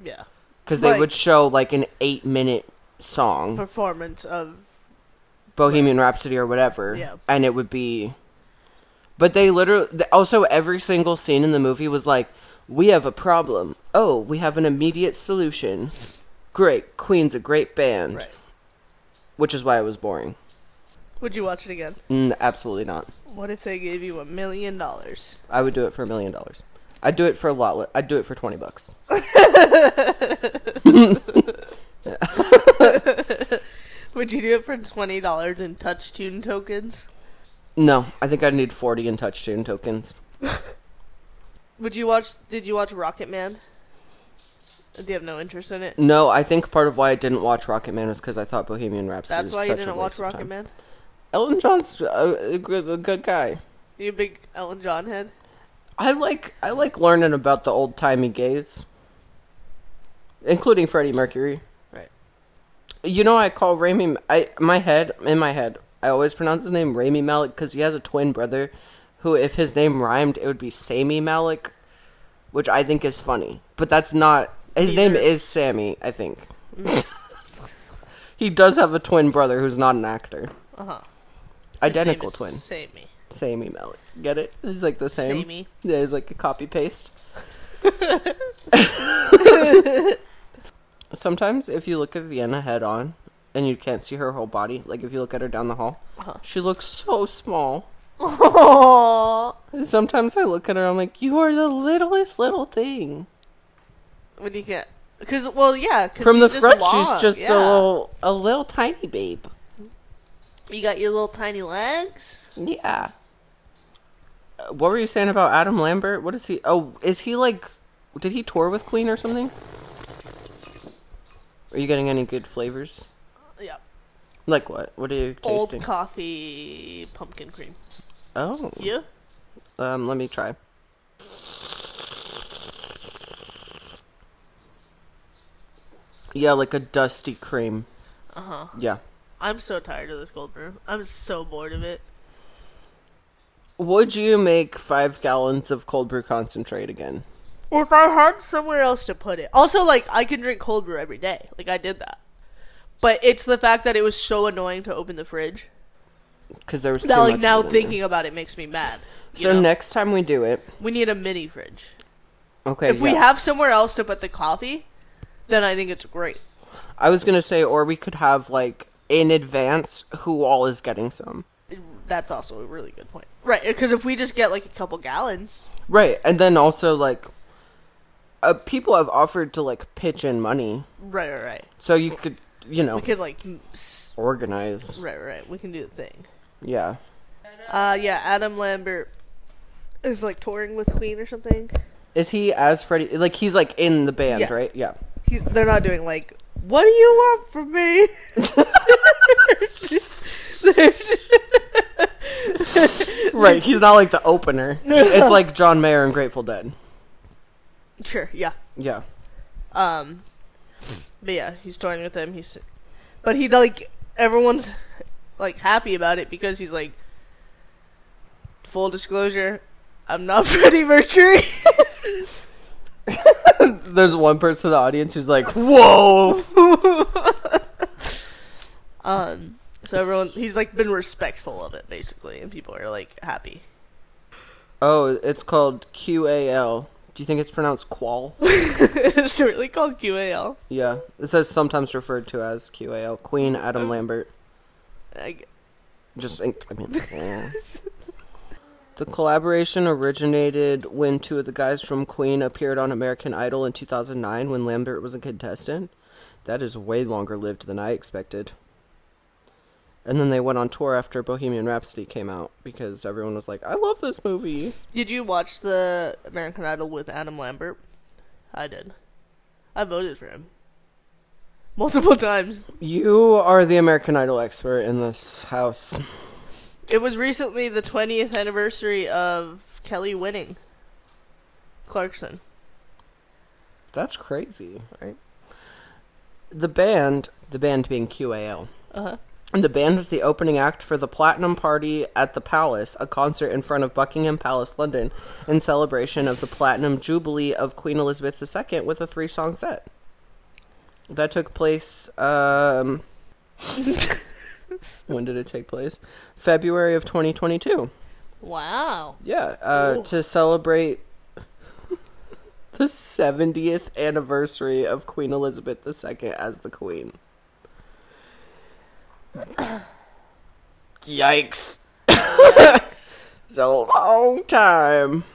Yeah. Because they like, would show like an eight minute song. Performance of. Bohemian like, Rhapsody or whatever. Yeah. And it would be. But they literally. Also every single scene in the movie was like, we have a problem. Oh, we have an immediate solution. Great. Queen's a great band. Right. Which is why it was boring. Would you watch it again? Mm, absolutely not. What if they gave you a million dollars? I would do it for a million dollars. I'd do it for a lot. I'd do it for twenty bucks. Would you do it for twenty dollars in touch tune tokens? No, I think I need forty in touchdown tokens. Would you watch? Did you watch Rocket Man? Do you have no interest in it? No, I think part of why I didn't watch Rocket Man was because I thought Bohemian Rhapsody. That's was why such you didn't watch Rocket time. Man. Elton John's a, a, good, a good guy. You a big Elton John head? I like I like learning about the old timey gays, including Freddie Mercury. Right. You know I call Rami. I my head in my head. I always pronounce his name Rami Malek because he has a twin brother, who if his name rhymed, it would be Sammy Malek, which I think is funny. But that's not. His Neither. name is Sammy, I think. He does have a twin brother who's not an actor. Uh huh. Identical his name is twin. Sammy. Sammy Malek. Get it? He's like the same. Sammy. Yeah, he's like a copy paste. Sometimes if you look at Vienna head on and you can't see her whole body, like if you look at her down the hall, uh-huh. she looks so small. Aww. And sometimes I look at her, I'm like, you are the littlest little thing. When you can't, because well, yeah. Cause From the front, long. she's just yeah. a little, a little tiny babe. You got your little tiny legs. Yeah. Uh, what were you saying about Adam Lambert? What is he? Oh, is he like? Did he tour with Queen or something? Are you getting any good flavors? Yeah. Like what? What are you tasting? Old coffee, pumpkin cream. Oh. Yeah. Um. Let me try. Yeah, like a dusty cream. Uh-huh. Yeah. I'm so tired of this cold brew. I'm so bored of it. Would you make five gallons of cold brew concentrate again? If I had somewhere else to put it. Also, like, I can drink cold brew every day. Like, I did that. But it's the fact that it was so annoying to open the fridge. Because there was too now, much. Like, now thinking there. about it makes me mad. So know? next time we do it. We need a mini fridge. Okay, If yeah. we have somewhere else to put the coffee, then I think it's great. I was going to say, or we could have, like, in advance, who all is getting some. That's also a really good point. Right, because if we just get, like, a couple gallons. Right, and then also, like, uh, people have offered to, like, pitch in money. Right, right, right. So you could, you know. We could, like. S- organize. Right, right, we can do the thing. Yeah. Uh, yeah, Adam Lambert is, like, touring with Queen or something. Is he as Freddie? Like, he's, like, in the band, yeah. right? Yeah. He's, they're not doing, like, what do you want from me? Right, he's not like the opener. It's like John Mayer and Grateful Dead. Sure, yeah. Yeah. Um, but yeah, he's touring with them. He's, but he, like, everyone's, like, happy about it because he's like, full disclosure, I'm not Freddie Mercury. There's one person in the audience who's like, whoa. um, so everyone, he's like been respectful of it basically, and people are like happy. Oh, it's called Q A L. Do you think it's pronounced qual? It's really called Q A L. Yeah, it says sometimes referred to as Q A L. Queen Adam Lambert. I g- Just, I mean. The collaboration originated when two of the guys from Queen appeared on American Idol in two thousand nine when Lambert was a contestant. That is way longer lived than I expected. And then they went on tour after Bohemian Rhapsody came out because everyone was like, I love this movie. Did you watch the American Idol with Adam Lambert? I did. I voted for him. Multiple times. You are the American Idol expert in this house. It was recently the twentieth anniversary of Kelly winning Clarkson. That's crazy, right? The band, the band being Q A L, uh-huh. and the band was the opening act for the Platinum Party at the Palace, a concert in front of Buckingham Palace, London, in celebration of the Platinum Jubilee of Queen Elizabeth the Second with a three-song set. That took place, um... when did it take place? February of twenty twenty-two. Wow. Yeah, uh, to celebrate the seventieth anniversary of Queen Elizabeth the Second as the Queen. Yikes. It's a long time.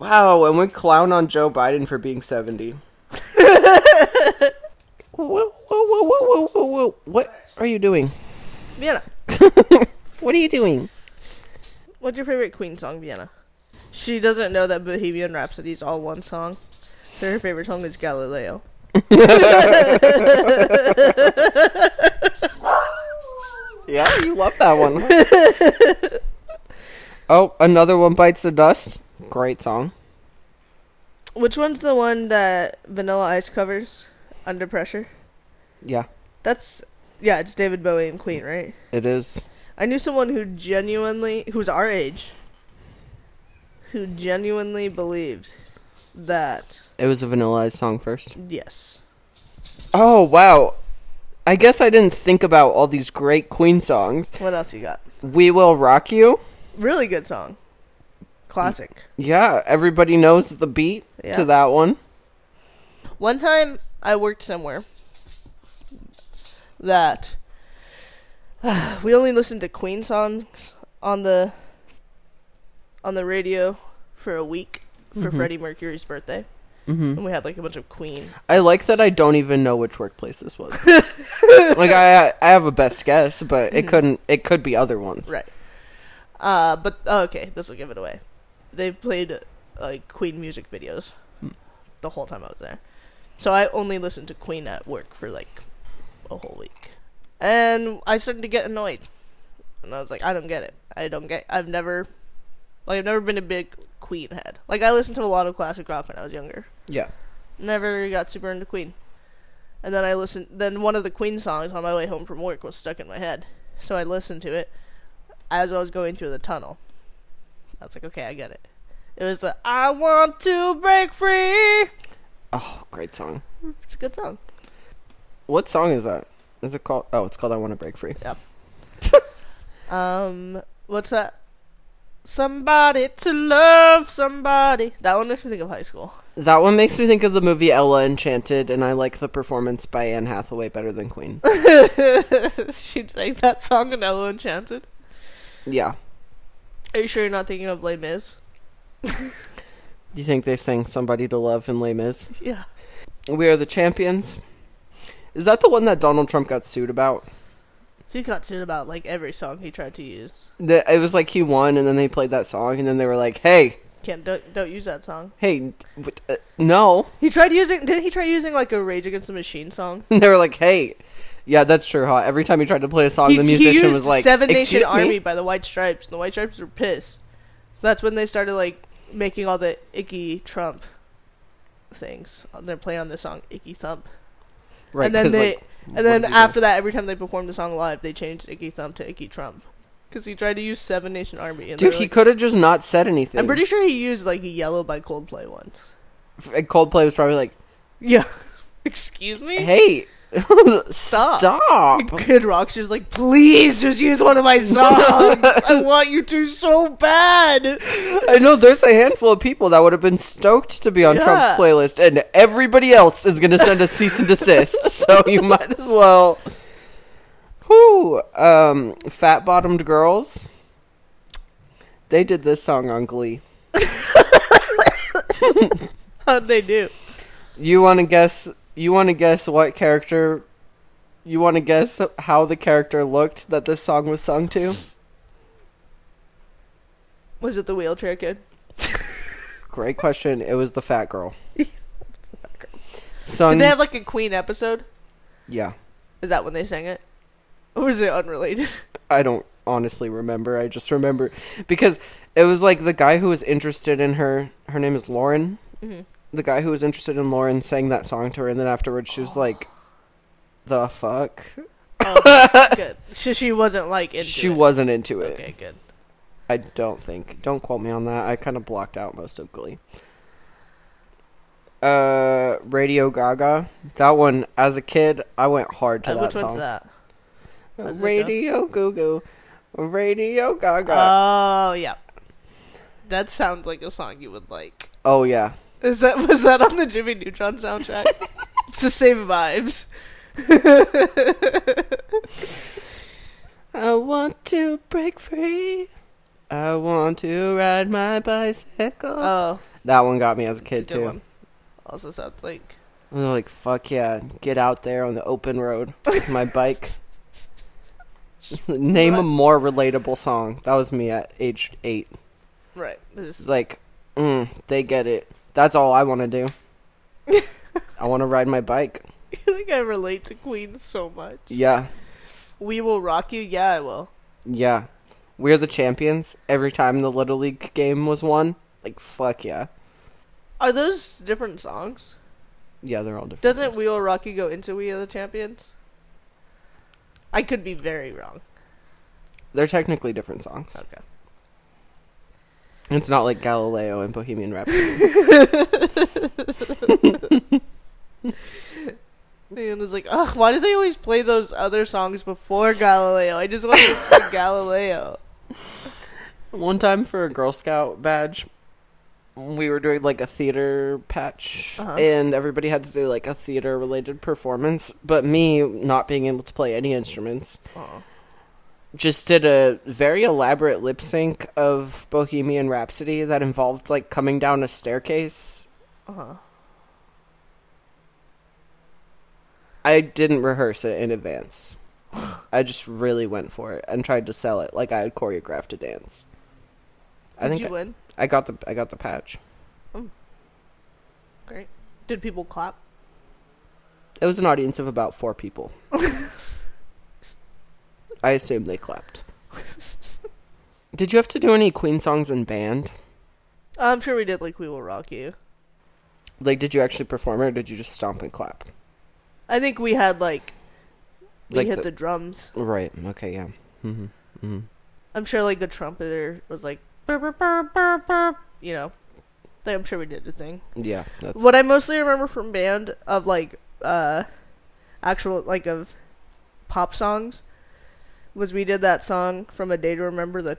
Wow, and we clown on Joe Biden for being seventy. Whoa, whoa, whoa, whoa, whoa, whoa. What are you doing? Vienna. What are you doing? What's your favorite Queen song, Vienna? She doesn't know that Bohemian Rhapsody is all one song, so her favorite song is Galileo. Yeah, you love that one. Oh, Another One Bites the Dust. Great song. Which one's the one that Vanilla Ice covers? Under Pressure? Yeah. That's, yeah, it's David Bowie and Queen, right? It is. I knew someone who genuinely, who's our age, who genuinely believed that. It was a Vanilla Ice song first? Yes. Oh, wow. I guess I didn't think about all these great Queen songs. What else you got? We Will Rock You. Really good song. Classic. Yeah, everybody knows the beat yeah. to that one. One time I worked somewhere that uh, we only listened to Queen songs on the on the radio for a week for mm-hmm. Freddie Mercury's birthday. Mm-hmm. And we had like a bunch of Queen. I like that I don't even know which workplace this was. Like I I have a best guess, but it couldn't it could be other ones. Right. Uh, but, oh, okay, this will give it away. They played, like, Queen music videos hmm. the whole time I was there. So I only listened to Queen at work for, like, a whole week. And I started to get annoyed. And I was like, I don't get it. I don't get, I've never, like, I've never been a big Queen head. Like, I listened to a lot of classic rock when I was younger. Yeah. Never got super into Queen. And then I listened, then one of the Queen songs on my way home from work was stuck in my head. So I listened to it. As I was going through the tunnel, I was like, okay, I get it. It was the I Want to Break Free. Oh, great song. It's a good song. What song is that? Is it called? Oh, it's called I Want to Break Free. Yep. um, what's that? Somebody to Love Somebody. That one makes me think of high school. That one makes me think of the movie Ella Enchanted, and I like the performance by Anne Hathaway better than Queen. She sang that song in Ella Enchanted? Yeah. Are you sure you're not thinking of Les Mis? You think they sang Somebody to Love in Les Mis? Yeah. We Are the Champions. Is that the one that Donald Trump got sued about? He got sued about, like, every song he tried to use. The, it was like he won, and then they played that song, and then they were like, hey. Can't, don't, don't use that song. Hey, uh, no. He tried using, didn't he try using, like, a Rage Against the Machine song? And they were like, hey. Yeah, that's true, huh? Every time he tried to play a song, he, the musician was like, Seven Nation Army by the White Stripes, and the White Stripes were pissed. So that's when they started, like, making all the icky Trump things. They're playing on the song Icky Thump. Right, and then, they, like, and then after that, every time they performed the song live, they changed Icky Thump to Icky Trump. Because he tried to use Seven Nation Army. And dude, he like, could have just not said anything. I'm pretty sure he used, like, Yellow by Coldplay once. And Coldplay was probably like, yeah, excuse me? Hey. Stop. Stop. Kid Rock's just like, please just use one of my songs. I want you to so bad. I know there's a handful of people that would have been stoked to be on yeah. Trump's playlist, and everybody else is going to send a cease and desist. So you might as well. Whoo. Um, Fat Bottomed Girls. They did this song on Glee. How'd they do? You want to guess? You want to guess what character, you want to guess how the character looked that this song was sung to? Was it the wheelchair kid? Great question. It was the fat girl. It was the fat girl. Sung... Did they have like a Queen episode? Yeah. Is that when they sang it? Or was it unrelated? I don't honestly remember. I just remember because it was like the guy who was interested in her, her name is Lauren. Mm-hmm. The guy who was interested in Lauren sang that song to her, and then afterwards she was like, the fuck? Oh, good. So she wasn't, like, into she it. She wasn't into it. Okay, good. I don't think. Don't quote me on that. I kind of blocked out most of Glee. Uh, Radio Gaga. That one, as a kid, I went hard to uh, that which song. Which one's that? Radio Goo Goo. Radio Gaga. Oh, yeah. That sounds like a song you would like. Oh, yeah. Is that was that on the Jimmy Neutron soundtrack? It's the same vibes. I want to break free. I want to ride my bicycle. Oh, that one got me as a kid a too. One. Also sounds like I'm like fuck yeah, get out there on the open road with my bike. Name what? A more relatable song. That was me at age eight. Right. It's like, mm, they get it. That's all I want to do. I want to ride my bike. You think I relate to Queen so much? Yeah. We Will Rock You? Yeah, I will. Yeah. We're the champions. Every time the Little League game was won. Like, fuck yeah. Are those different songs? Yeah, they're all different. Doesn't songs. We Will Rock You go into We Are the Champions? I could be very wrong. They're technically different songs. Okay. It's not like Galileo and Bohemian Rhapsody. And it's like, ugh, why do they always play those other songs before Galileo? I just want to listen to Galileo. One time for a Girl Scout badge, we were doing, like, a theater patch, uh-huh. and everybody had to do, like, a theater-related performance, but me, not being able to play any instruments, uh-huh. just did a very elaborate lip sync of Bohemian Rhapsody that involved, like, coming down a staircase. Uh-huh. I didn't rehearse it in advance. I just really went for it and tried to sell it like I had choreographed a dance. I Did think you I, win? I got the I got the patch. Oh. Great. Did people clap? It was an audience of about four people. I assume they clapped. Did you have to do any Queen songs in band? I'm sure we did, like We Will Rock You. Like, did you actually perform or did you just stomp and clap? I think we had, like, we like hit the, the drums. Right, okay, yeah. Mm-hmm. Mm-hmm. I'm sure, like, the trumpeter was like, burr, burr, burr, burr, burr, you know. Like, I'm sure we did a thing. Yeah. That's what cool. I mostly remember from band of, like, uh, actual, like, of pop songs was we did that song from A Day to Remember, the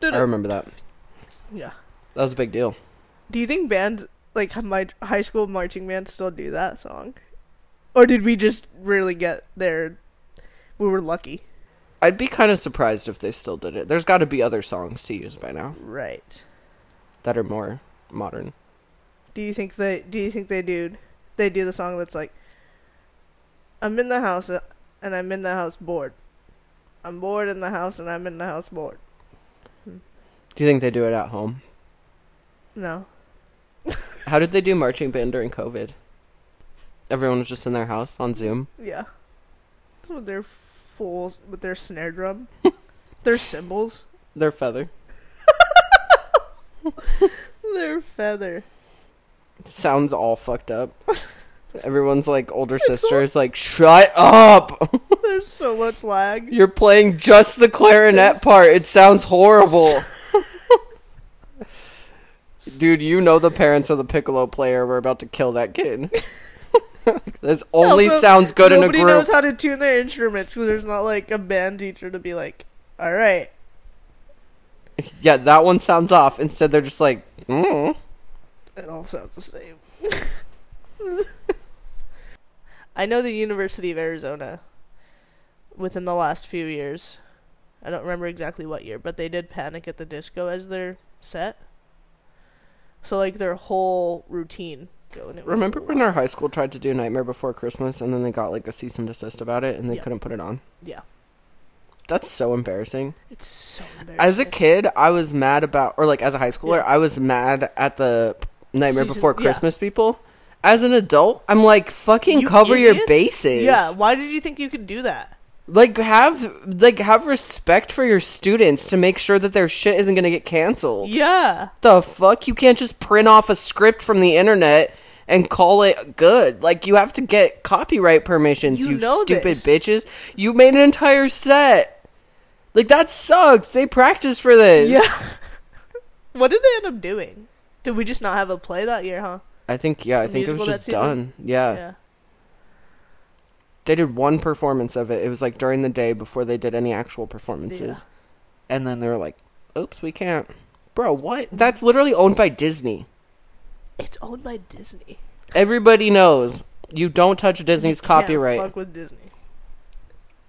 I remember that. Yeah. That was a big deal. Do you think bands, like, my high school marching band still do that song? Or did we just really get there? We were lucky. I'd be kind of surprised if they still did it. There's got to be other songs to use by now. Right. That are more modern. Do you think they, do you think they do, they do the song that's like, I'm in the house and I'm in the house bored. I'm bored in the house and I'm in the house bored. Do you think they do it at home? No. How did they do marching band during COVID? Everyone was just in their house on Zoom? Yeah. With their fools, with their snare drum. Their cymbals. Their feather. Their feather. Sounds all fucked up. Everyone's, like, older sister is so- like, shut up! There's so much lag. You're playing just the clarinet There's- part. It sounds horrible. Dude, you know the parents of the piccolo player were about to kill that kid. This only also, sounds good in a group. Nobody knows how to tune their instruments because there's not, like, a band teacher to be like, all right. Yeah, that one sounds off. Instead, they're just like, mm. It all sounds the same. I know the University of Arizona, within the last few years, I don't remember exactly what year, but they did Panic at the Disco as their set. So, like, their whole routine. Remember when our high school tried to do Nightmare Before Christmas and then they got, like, a cease and desist about it and they yeah. couldn't put it on? Yeah. That's so embarrassing. It's so embarrassing. As a kid, I was mad about, or, like, as a high schooler, yeah. I was mad at the Nightmare season, Before Christmas yeah. people. As an adult, I'm like, fucking you cover idiots? Your bases. Yeah, why did you think you could do that? Like, have, like, have respect for your students to make sure that their shit isn't going to get canceled. Yeah. The fuck? You can't just print off a script from the internet and call it good. Like, you have to get copyright permissions, you, you know stupid this. Bitches. You made an entire set. Like, that sucks. They practiced for this. Yeah. What did they end up doing? Did we just not have a play that year, huh? I think, yeah, I the think it was just done. Yeah. Yeah. They did one performance of it. It was, like, during the day before they did any actual performances. Yeah. And then they were like, oops, we can't. Bro, what? That's literally owned by Disney. It's owned by Disney. Everybody knows. You don't touch Disney's you can't copyright. Fuck with Disney.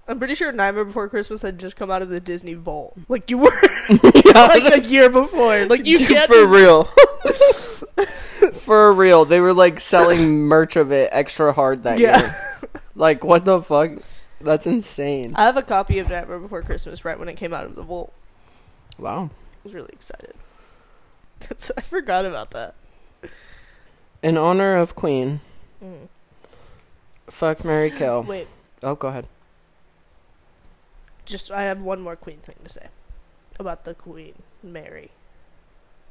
I'm pretty sure Nightmare Before Christmas had just come out of the Disney vault. Like, you were like a year before. Like, you Dude, get for this- real. For real. They were, like, selling merch of it extra hard that yeah. year. Like, what the fuck? That's insane. I have a copy of Nightmare Before Christmas right when it came out of the vault. Wow. I was really excited. That's, I forgot about that. In honor of Queen, mm. fuck, marry, kill. Wait. Oh, go ahead. Just, I have one more Queen thing to say about the Queen Mary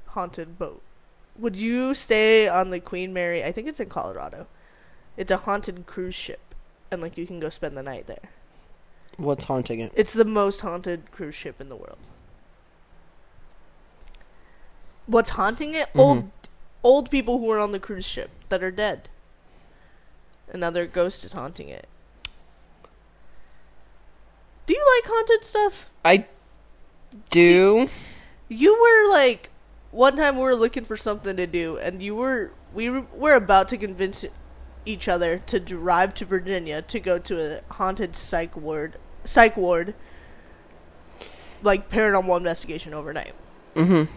haunted boat. Would you stay on the Queen Mary? I think it's in Colorado. It's a haunted cruise ship, and like you can go spend the night there. What's haunting it? It's the most haunted cruise ship in the world. What's haunting it? Mm-hmm. Old, old people who were on the cruise ship that are dead. Another ghost is haunting it. Do you like haunted stuff? I do. See, you were like, one time we were looking for something to do, and you were, we were about to convince each other to drive to Virginia to go to a haunted psych ward, psych ward, like paranormal investigation overnight. Mm-hmm.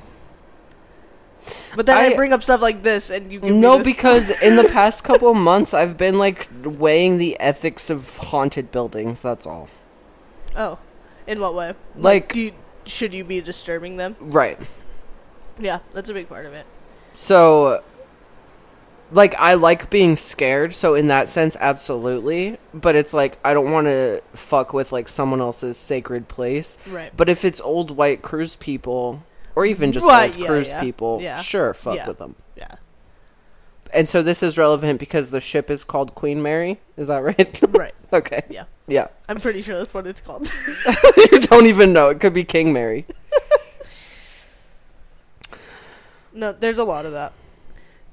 But then I, I bring up stuff like this, and you give me this. No, because in the past couple of months, I've been like weighing the ethics of haunted buildings. That's all. Oh, in what way? Like, like do you, should you be disturbing them? Right. Yeah, that's a big part of it. So, like, I like being scared. So in that sense, absolutely. But it's like I don't want to fuck with like someone else's sacred place. Right. But if it's old white cruise people. Or even just well, old yeah, cruise yeah. people. Yeah. Sure, fuck yeah. with them. Yeah. And so this is relevant because the ship is called Queen Mary. Is that right? Right. Okay. Yeah. Yeah. I'm pretty sure that's what it's called. You don't even know. It could be King Mary. No, there's a lot of that.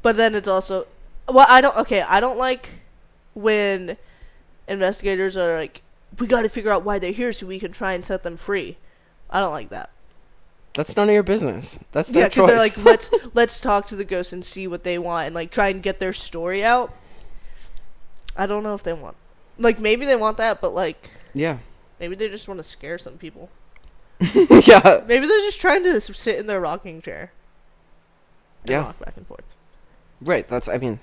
But then it's also... Well, I don't... Okay, I don't like when investigators are like, we gotta figure out why they're here so we can try and set them free. I don't like that. That's none of your business. That's their yeah, choice. Yeah, because they're like, let's let's talk to the ghosts and see what they want and like try and get their story out. I don't know if they want, like maybe they want that, but like yeah, maybe they just want to scare some people. Yeah, maybe they're just trying to sit in their rocking chair. And yeah, walk back and forth. Right. That's I mean,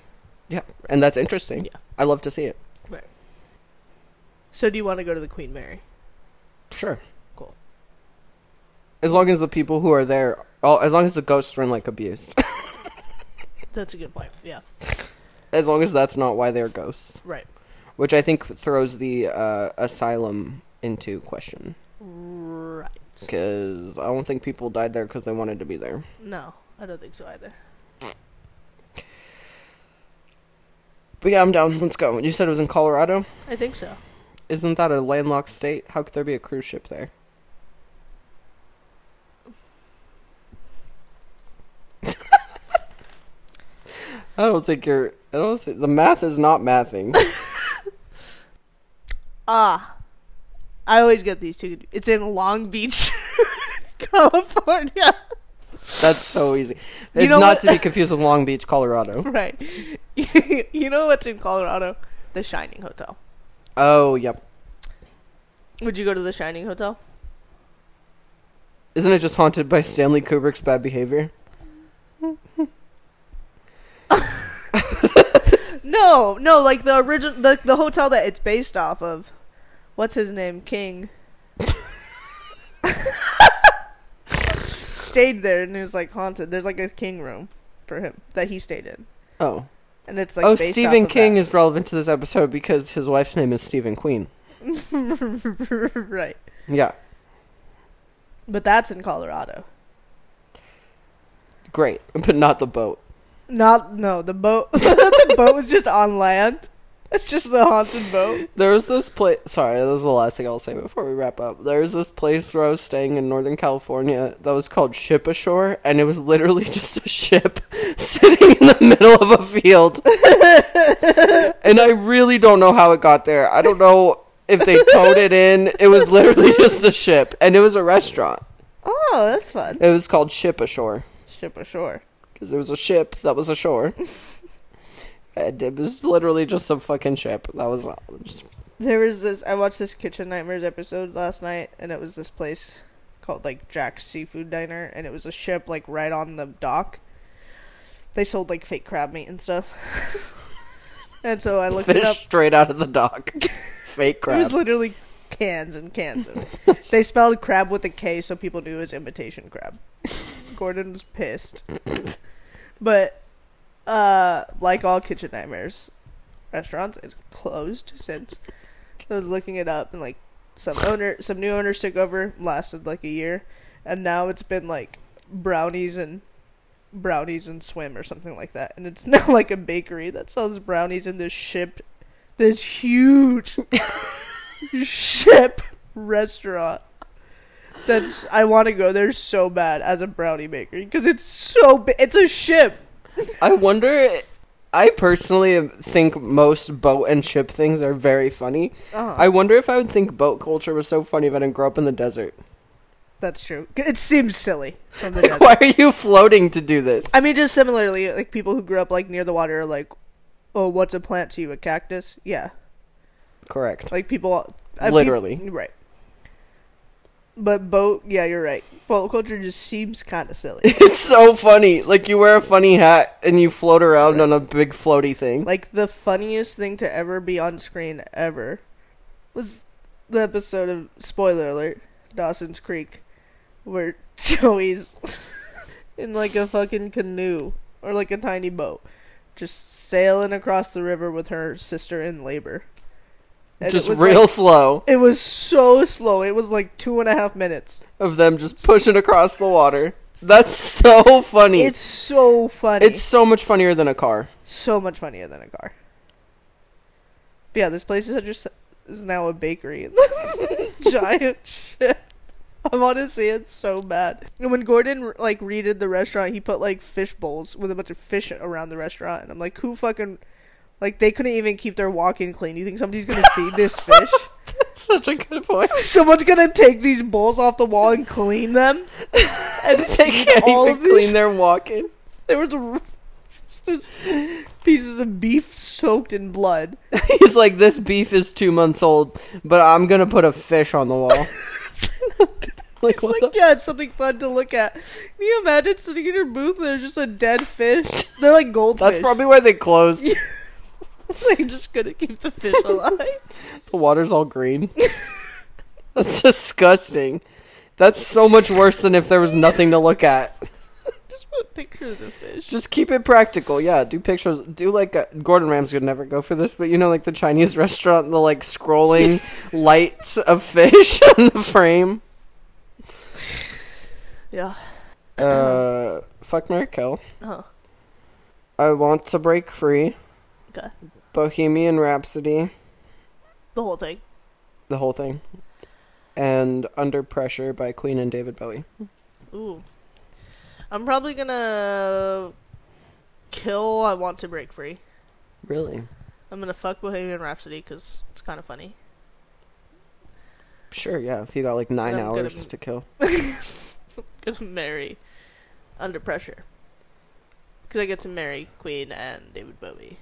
yeah, and that's interesting. Yeah, I love to see it. Right. So, do you want to go to the Queen Mary? Sure. As long as the people who are there, oh, as long as the ghosts weren't, like, abused. That's a good point, yeah. As long as that's not why they're ghosts. Right. Which I think throws the uh, asylum into question. Right. Because I don't think people died there because they wanted to be there. No, I don't think so either. But yeah, I'm down. Let's go. You said it was in Colorado? I think so. Isn't that a landlocked state? How could there be a cruise ship there? I don't think you're, I don't think, the math is not mathing. Ah, I always get these two. It's in Long Beach, California. That's so easy. You know not what? To be confused with Long Beach, Colorado. Right. You know what's in Colorado? The Shining Hotel. Oh, yep. Would you go to the Shining Hotel? Isn't it just haunted by Stanley Kubrick's bad behavior? No, no, like the original, the, the hotel that it's based off of. What's his name? King. Stayed there and it was like haunted. There's like a king room for him that he stayed in. Oh. And it's like, oh, based Stephen off of King that. Is relevant to this episode because his wife's name is Stephen Queen. Right. Yeah. But that's in Colorado. Great, but not the boat. Not, no, the boat, the boat was just on land. It's just a haunted boat. There was this place, sorry, this is the last thing I'll say before we wrap up. There was this place where I was staying in Northern California that was called Ship Ashore, and it was literally just a ship sitting in the middle of a field. And I really don't know how it got there. I don't know if they towed it in. It was literally just a ship, and it was a restaurant. Oh, that's fun. It was called Ship Ashore. Ship Ashore. Because it was a ship that was ashore. And it was literally just some fucking ship. That was just There was this, I watched this Kitchen Nightmares episode last night, and it was this place called, like, Jack's Seafood Diner, and it was a ship, like, right on the dock. They sold, like, fake crab meat and stuff. And so I looked Fish it up. Fish straight out of the dock. Fake crab. It was literally cans and cans of it. They spelled crab with a K, so people knew it was imitation crab. Gordon was pissed. But, uh, like all Kitchen Nightmares restaurants, it's closed since. I was looking it up, and, like, some owner, some new owners took over, lasted, like, a year, and now it's been, like, brownies and brownies and swim or something like that, and it's now, like, a bakery that sells brownies in this ship, this huge ship restaurant. That's, I want to go there so bad as a brownie bakery, because it's so big. It's a ship. I wonder... I personally think most boat and ship things are very funny. Uh-huh. I wonder if I would think boat culture was so funny if I didn't grow up in the desert. That's true. It seems silly. From the like, why are you floating to do this? I mean, just similarly, like, people who grew up, like, near the water are like, oh, what's a plant to you? A cactus? Yeah. Correct. Like, people... I Literally. Mean, right. But boat, yeah, you're right. Boat culture just seems kind of silly. It's so funny. Like, you wear a funny hat and you float around right. on a big floaty thing. Like, the funniest thing to ever be on screen ever was the episode of, spoiler alert, Dawson's Creek, where Joey's in, like, a fucking canoe or, like, a tiny boat, just sailing across the river with her sister in labor. And just real, like, slow. It was so slow. It was like two and a half minutes. Of them just pushing across the water. That's so funny. It's so funny. It's so much funnier than a car. So much funnier than a car. But yeah, this place is, just, is now a bakery. Giant shit. I want to see it so bad. And when Gordon, like, redid the restaurant, he put, like, fish bowls with a bunch of fish around the restaurant. And I'm like, who fucking... Like, they couldn't even keep their walk-in clean. You think somebody's going to feed this fish? That's such a good point. Someone's going to take these bowls off the wall and clean them? And they can't all even these... clean their walk-in. There was just pieces of beef soaked in blood. He's like, this beef is two months old, but I'm going to put a fish on the wall. Like, it's like, the- yeah, it's something fun to look at. Can you imagine sitting in your booth and there's just a dead fish? They're like goldfish. That's probably why they closed. They just couldn't keep the fish alive. The water's all green. That's disgusting. That's so much worse than if there was nothing to look at. Just put pictures of fish. Just keep it practical. Yeah, do pictures. Do like a, Gordon Ramsay would never go for this, but you know, like the Chinese restaurant, the like scrolling lights of fish on the frame. Yeah. Uh, fuck, marry, kill. Oh. I want to break free. Okay. Bohemian Rhapsody. The whole thing. The whole thing. And Under Pressure by Queen and David Bowie. Ooh. I'm probably gonna kill I Want to Break Free. Really? I'm gonna fuck Bohemian Rhapsody because it's kind of funny. Sure, yeah. If you got like nine hours gonna... to kill. I'm gonna marry Under Pressure. Because I get to marry Queen and David Bowie.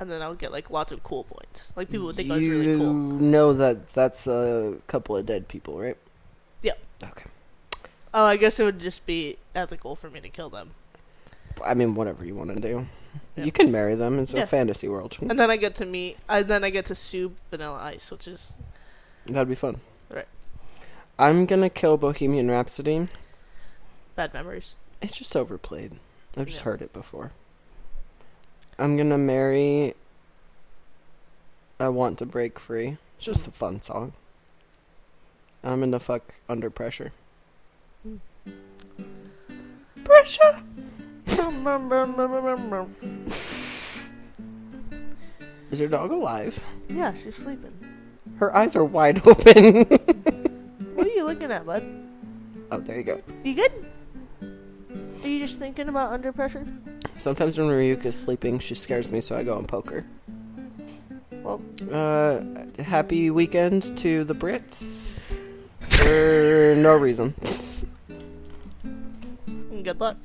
And then I'll get, like, lots of cool points. Like, people would think you I was really cool. You know that that's a couple of dead people, right? Yep. Okay. Oh, I guess it would just be ethical for me to kill them. I mean, whatever you want to do. Yep. You can marry them. It's yeah. a fantasy world. And then I get to meet... And then I get to sue Vanilla Ice, which is... That'd be fun. Right. I'm gonna kill Bohemian Rhapsody. Bad memories. It's just overplayed. I've just yeah. heard it before. I'm gonna marry I Want to Break Free. It's just a fun song. I'm gonna fuck Under Pressure. Pressure! Is your dog alive? Yeah, she's sleeping. Her eyes are wide open. What are you looking at, bud? Oh, there you go. You good? Are you just thinking about Under Pressure? Sometimes when Ryuk is sleeping, she scares me, so I go and poke her. Well, uh, happy weekend to the Brits for no reason. Good luck.